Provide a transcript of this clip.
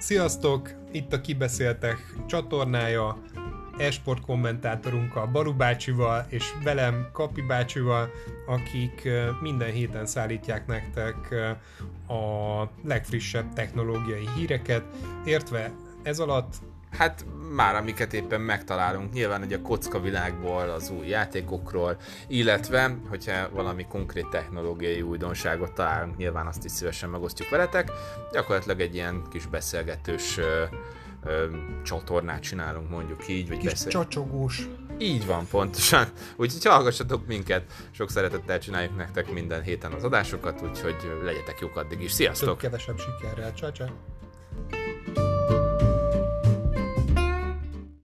Sziasztok! Itt a Kibeszéltech csatornája, e-sport kommentátorunkkal, Baru bácsival és velem, Kapi bácsival, akik minden héten szállítják nektek a legfrissebb technológiai híreket, értve ez alatt... Hát már amiket éppen megtalálunk, nyilván ugye a kockavilágból, az új játékokról, illetve hogyha valami konkrét technológiai újdonságot találunk, nyilván azt is szívesen megosztjuk veletek, gyakorlatilag egy ilyen kis beszélgetős csatornát csinálunk, mondjuk így. Vagy kis csacsogós. Így van, pontosan. Úgyhogy hallgassatok minket, sok szeretettel csináljuk nektek minden héten az adásokat, úgyhogy legyetek jók addig is. Sziasztok! Több kevesebb sikerrel, csa-csa!